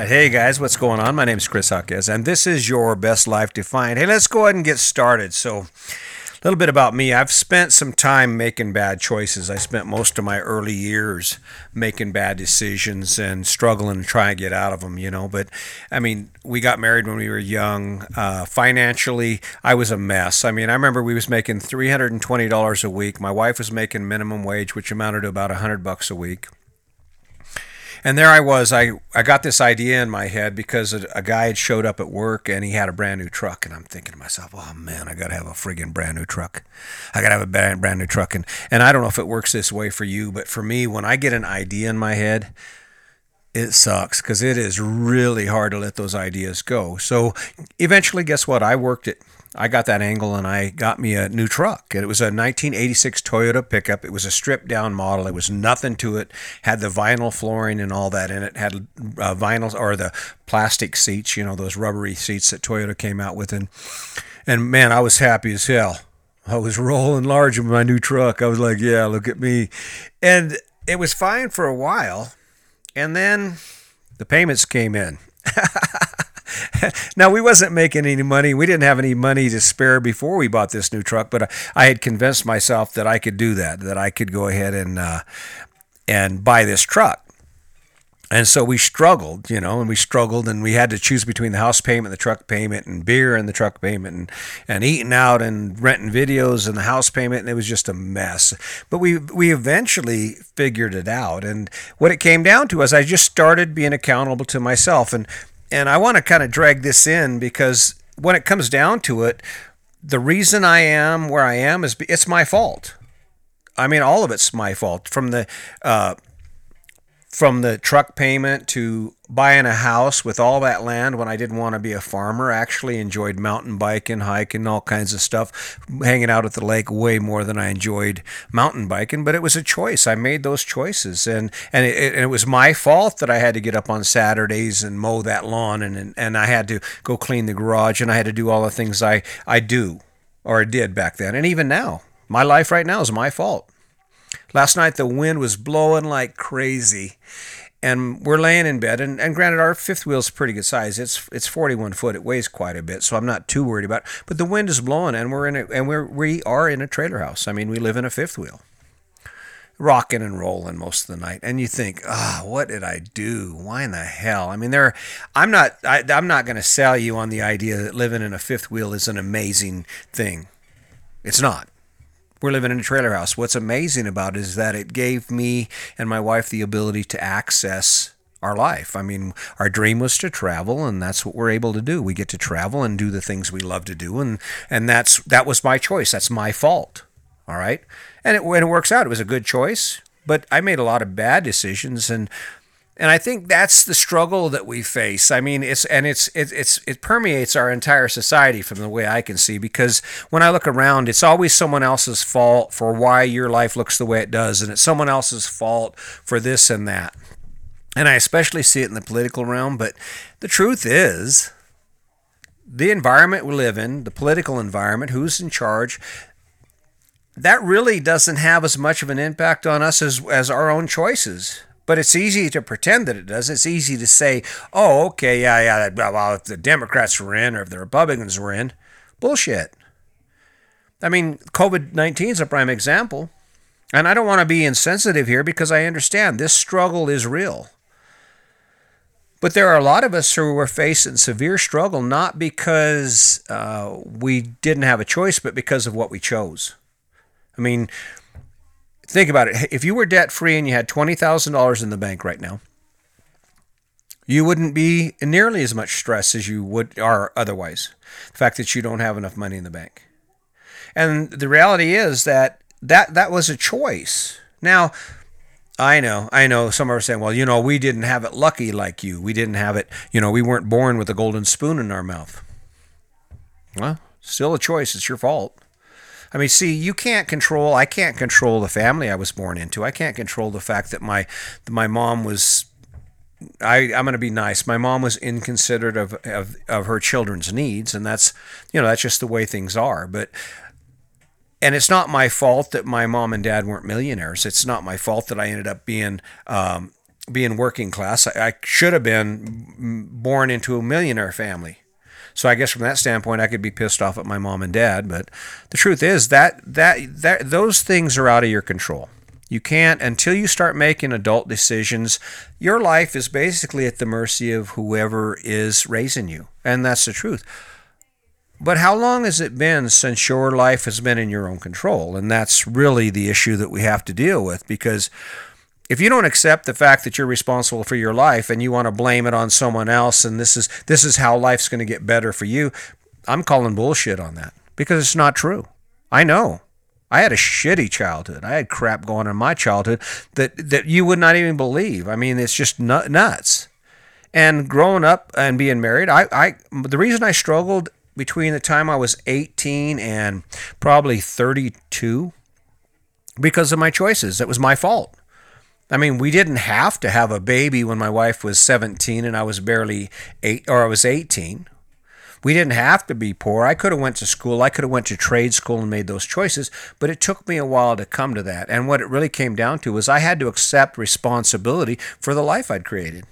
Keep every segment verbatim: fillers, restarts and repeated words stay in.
right. Hey, guys, what's going on? My name is Chris Jaquez, and this is Your Best Life Defined. Hey, let's go ahead and get started. So a little bit about me. I've spent some time making bad choices. I spent most of my early years making bad decisions and struggling to try and get out of them, you know. But, I mean, we got married when we were young. Uh, financially, I was a mess. I mean, I remember we was making three hundred twenty dollars a week. My wife was making minimum wage, which amounted to about one hundred bucks a week. And there I was, I, I got this idea in my head because a, a guy had showed up at work and he had a brand new truck. And I'm thinking to myself, oh man, I got to have a friggin' brand new truck. I got to have a brand, brand new truck. And, and I don't know if it works this way for you, but for me, when I get an idea in my head, it sucks because it is really hard to let those ideas go. So eventually, guess what? I worked it. I got that angle and I got me a new truck. And it was a nineteen eighty-six Toyota pickup. It was a stripped down model. It was nothing to it. Had the vinyl flooring and all that in it. Had uh, vinyls or the plastic seats, you know, those rubbery seats that Toyota came out with. And, and man, I was happy as hell. I was rolling large in my new truck. I was like, yeah, look at me. And it was fine for a while. And then the payments came in. Now, we wasn't making any money. We didn't have any money to spare before we bought this new truck, but I, I had convinced myself that I could do that, that I could go ahead and uh, and buy this truck. And so we struggled, you know, and we struggled and we had to choose between the house payment, the truck payment, and beer and the truck payment, and, and eating out and renting videos and the house payment. And it was just a mess. But we we eventually figured it out. And what it came down to is I just started being accountable to myself. And And I want to kind of drag this in because when it comes down to it, the reason I am where I am is it's my fault. I mean, all of it's my fault. From the uh, from the truck payment to buying a house with all that land when I didn't want to be a farmer. I actually enjoyed mountain biking, hiking, all kinds of stuff, hanging out at the lake way more than I enjoyed mountain biking. But it was a choice. I made those choices. And and it, and it was my fault that I had to get up on Saturdays and mow that lawn. And, and, and I had to go clean the garage. And I had to do all the things I, I do or I did back then. And even now, my life right now is my fault. Last night, the wind was blowing like crazy, and we're laying in bed, and, and granted, our fifth wheel's pretty good size. It's it's forty-one foot. It weighs quite a bit, so I'm not too worried about it, but the wind is blowing, and we're in a, and we're, we are in a trailer house. I mean, we live in a fifth wheel, rocking and rolling most of the night, and you think, ah, oh, what did I do? Why in the hell? I mean, there are, I'm not, I, I'm not going to sell you on the idea that living in a fifth wheel is an amazing thing. It's not. We're living in a trailer house. What's amazing about it is that it gave me and my wife the ability to access our life. I mean, our dream was to travel, and that's what we're able to do. We get to travel and do the things we love to do, and and that's that was my choice. That's my fault, all right? And it, and it works out. It was a good choice, but I made a lot of bad decisions, and and I think that's the struggle that we face. I mean, it's and it's it, it's it permeates our entire society from the way I can see, because when I look around, it's always someone else's fault for why your life looks the way it does, and it's someone else's fault for this and that. And I especially see it in the political realm, but the truth is the environment we live in, the political environment, who's in charge, that really doesn't have as much of an impact on us as, as our own choices. But it's easy to pretend that it does. It's easy to say, oh, okay, yeah, yeah, well, if the Democrats were in or if the Republicans were in, bullshit. I mean, COVID nineteen is a prime example. And I don't want to be insensitive here because I understand this struggle is real. But there are a lot of us who are facing severe struggle, not because uh, we didn't have a choice, but because of what we chose. I mean, think about it. If you were debt-free and you had twenty thousand dollars in the bank right now, you wouldn't be in nearly as much stress as you would are otherwise. The fact that you don't have enough money in the bank. And the reality is that that, that was a choice. Now, I know, I know some are saying, well, you know, we didn't have it lucky like you. We didn't have it, you know, we weren't born with a golden spoon in our mouth. Well, still a choice. It's your fault. I mean, see, you can't control, I can't control the family I was born into. I can't control the fact that my my mom was, I, I'm going to be nice, my mom was inconsiderate of, of, of her children's needs, and that's, you know, that's just the way things are. But, and it's not my fault that my mom and dad weren't millionaires. It's not my fault that I ended up being um, being working class. I, I should have been born into a millionaire family. So I guess from that standpoint, I could be pissed off at my mom and dad. But the truth is that that that those things are out of your control. You can't, until you start making adult decisions, your life is basically at the mercy of whoever is raising you. And that's the truth. But how long has it been since your life has been in your own control? And that's really the issue that we have to deal with, because if you don't accept the fact that you're responsible for your life and you want to blame it on someone else, and this is this is how life's going to get better for you, I'm calling bullshit on that, because it's not true. I know. I had a shitty childhood. I had crap going on in my childhood that, that you would not even believe. I mean, it's just nuts. And growing up and being married, I, I the reason I struggled between the time I was eighteen and probably thirty-two, because of my choices. It was my fault. I mean, we didn't have to have a baby when my wife was seventeen and I was barely eight, or I was eighteen. We didn't have to be poor. I could have went to school. I could have went to trade school and made those choices, but it took me a while to come to that. And what it really came down to was I had to accept responsibility for the life I'd created.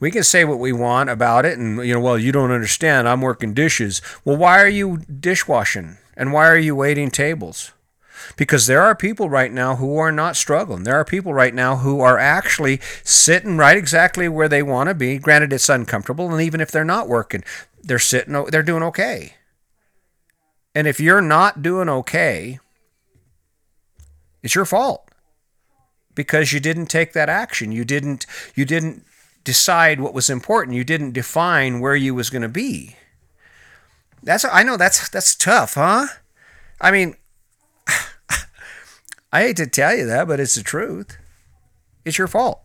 We can say what we want about it, and, you know, well, you don't understand. I'm working dishes. Well, why are you dishwashing? And why are you waiting tables? Because there are people right now who are not struggling. There are people right now who are actually sitting right exactly where they want to be. Granted, it's uncomfortable, and even if they're not working, they're sitting, they're doing okay. And if you're not doing okay, it's your fault, because you didn't take that action. You didn't, you didn't decide what was important. You didn't define where you was going to be. That's, I know that's that's tough, huh? I mean, I hate to tell you that, but it's the truth. It's your fault.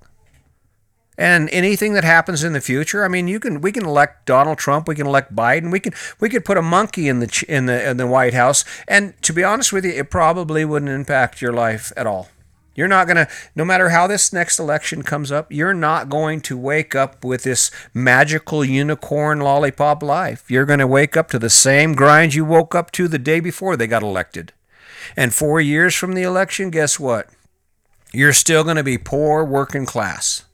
And anything that happens in the future, I mean, you can we can elect Donald Trump, we can elect Biden, we can we could put a monkey in the in the in the White House, and to be honest with you, it probably wouldn't impact your life at all. You're not going to, no matter how this next election comes up, you're not going to wake up with this magical unicorn lollipop life. You're going to wake up to the same grind you woke up to the day before they got elected. And four years from the election, guess what? You're still going to be poor, working class.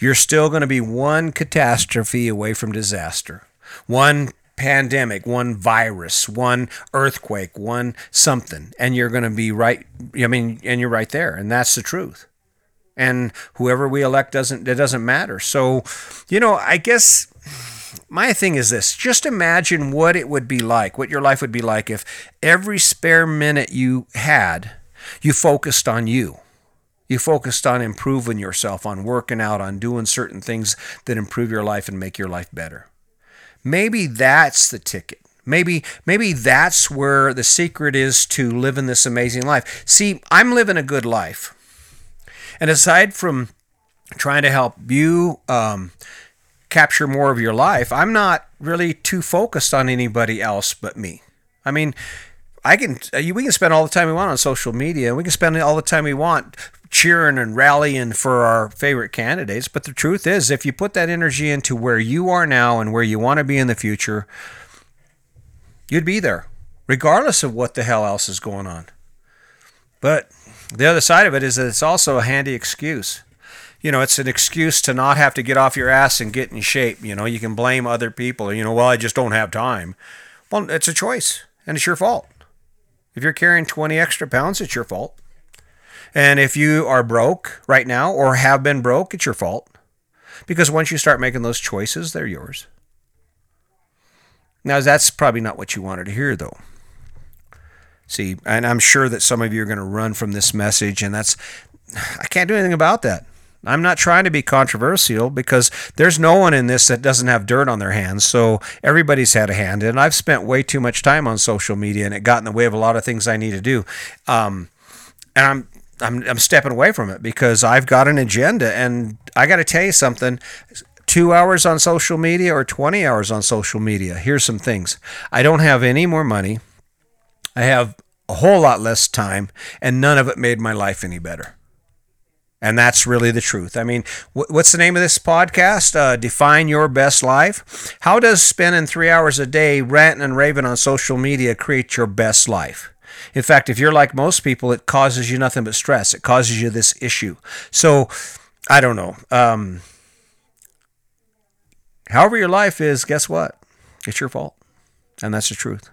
You're still going to be one catastrophe away from disaster. One pandemic, one virus, one earthquake, one something. And you're going to be right, I mean, and you're right there. And that's the truth. And whoever we elect doesn't, it doesn't matter. So, you know, I guess my thing is this, just imagine what it would be like, what your life would be like if every spare minute you had, you focused on you. You focused on improving yourself, on working out, on doing certain things that improve your life and make your life better. Maybe that's the ticket. Maybe maybe that's where the secret is to living this amazing life. See, I'm living a good life. And aside from trying to help you um, capture more of your life, I'm not really too focused on anybody else but me. I mean, I can we can spend all the time we want on social media, and we can spend all the time we want cheering and rallying for our favorite candidates. But the truth is, if you put that energy into where you are now and where you want to be in the future, you'd be there, regardless of what the hell else is going on. But the other side of it is that it's also a handy excuse. You know, it's an excuse to not have to get off your ass and get in shape. You know, you can blame other people. You know, well, I just don't have time. Well, it's a choice, and it's your fault. If you're carrying twenty extra pounds, it's your fault. And if you are broke right now or have been broke, it's your fault. Because once you start making those choices, they're yours. Now, that's probably not what you wanted to hear, though. See, and I'm sure that some of you are going to run from this message, and that's, I can't do anything about that. I'm not trying to be controversial, because there's no one in this that doesn't have dirt on their hands. So everybody's had a hand. And I've spent way too much time on social media, and it got in the way of a lot of things I need to do. Um, and I'm, I'm I'm stepping away from it because I've got an agenda. And I got to tell you something, two hours on social media or twenty hours on social media, here's some things. I don't have any more money. I have a whole lot less time, and none of it made my life any better. And that's really the truth. I mean, what's the name of this podcast? Uh, Define Your Best Life. How does spending three hours a day ranting and raving on social media create your best life? In fact, if you're like most people, it causes you nothing but stress. It causes you this issue. So I don't know. Um, however your life is, guess what? It's your fault. And that's the truth.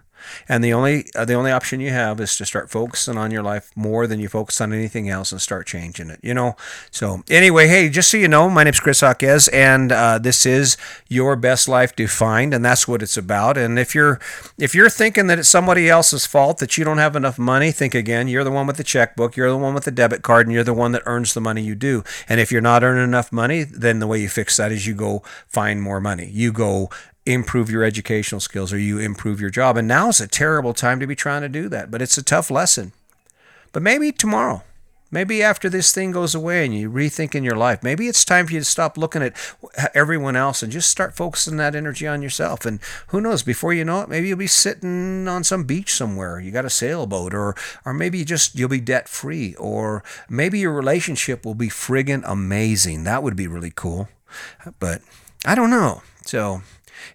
And the only uh, the only option you have is to start focusing on your life more than you focus on anything else and start changing it, you know. So anyway, hey, just so you know, my name's Chris Jaquez, and uh, this is Your Best Life Defined, and that's what it's about. And if you're if you're thinking that it's somebody else's fault that you don't have enough money, think again. You're the one with the checkbook, you're the one with the debit card, and you're the one that earns the money you do. And if you're not earning enough money, then the way you fix that is you go find more money. You go improve your educational skills, or you improve your job. And now's a terrible time to be trying to do that, but it's a tough lesson. But maybe tomorrow, maybe after this thing goes away and you rethink in your life, maybe it's time for you to stop looking at everyone else and just start focusing that energy on yourself. And who knows, before you know it, maybe you'll be sitting on some beach somewhere. You got a sailboat, or or maybe you just you'll be debt free, or maybe your relationship will be friggin' amazing. That would be really cool. But I don't know. So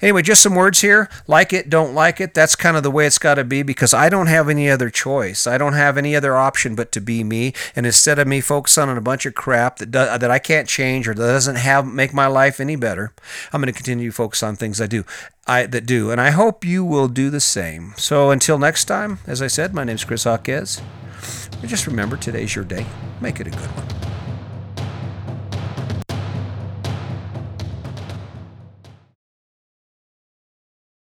anyway, just some words here. Like it, don't like it. That's kind of the way it's got to be, because I don't have any other choice. I don't have any other option but to be me. And instead of me focusing on a bunch of crap that does, that I can't change or that doesn't have make my life any better, I'm going to continue to focus on things I do, I that do. And I hope you will do the same. So until next time, as I said, my name is Chris Jaquez. Just remember, today's your day. Make it a good one.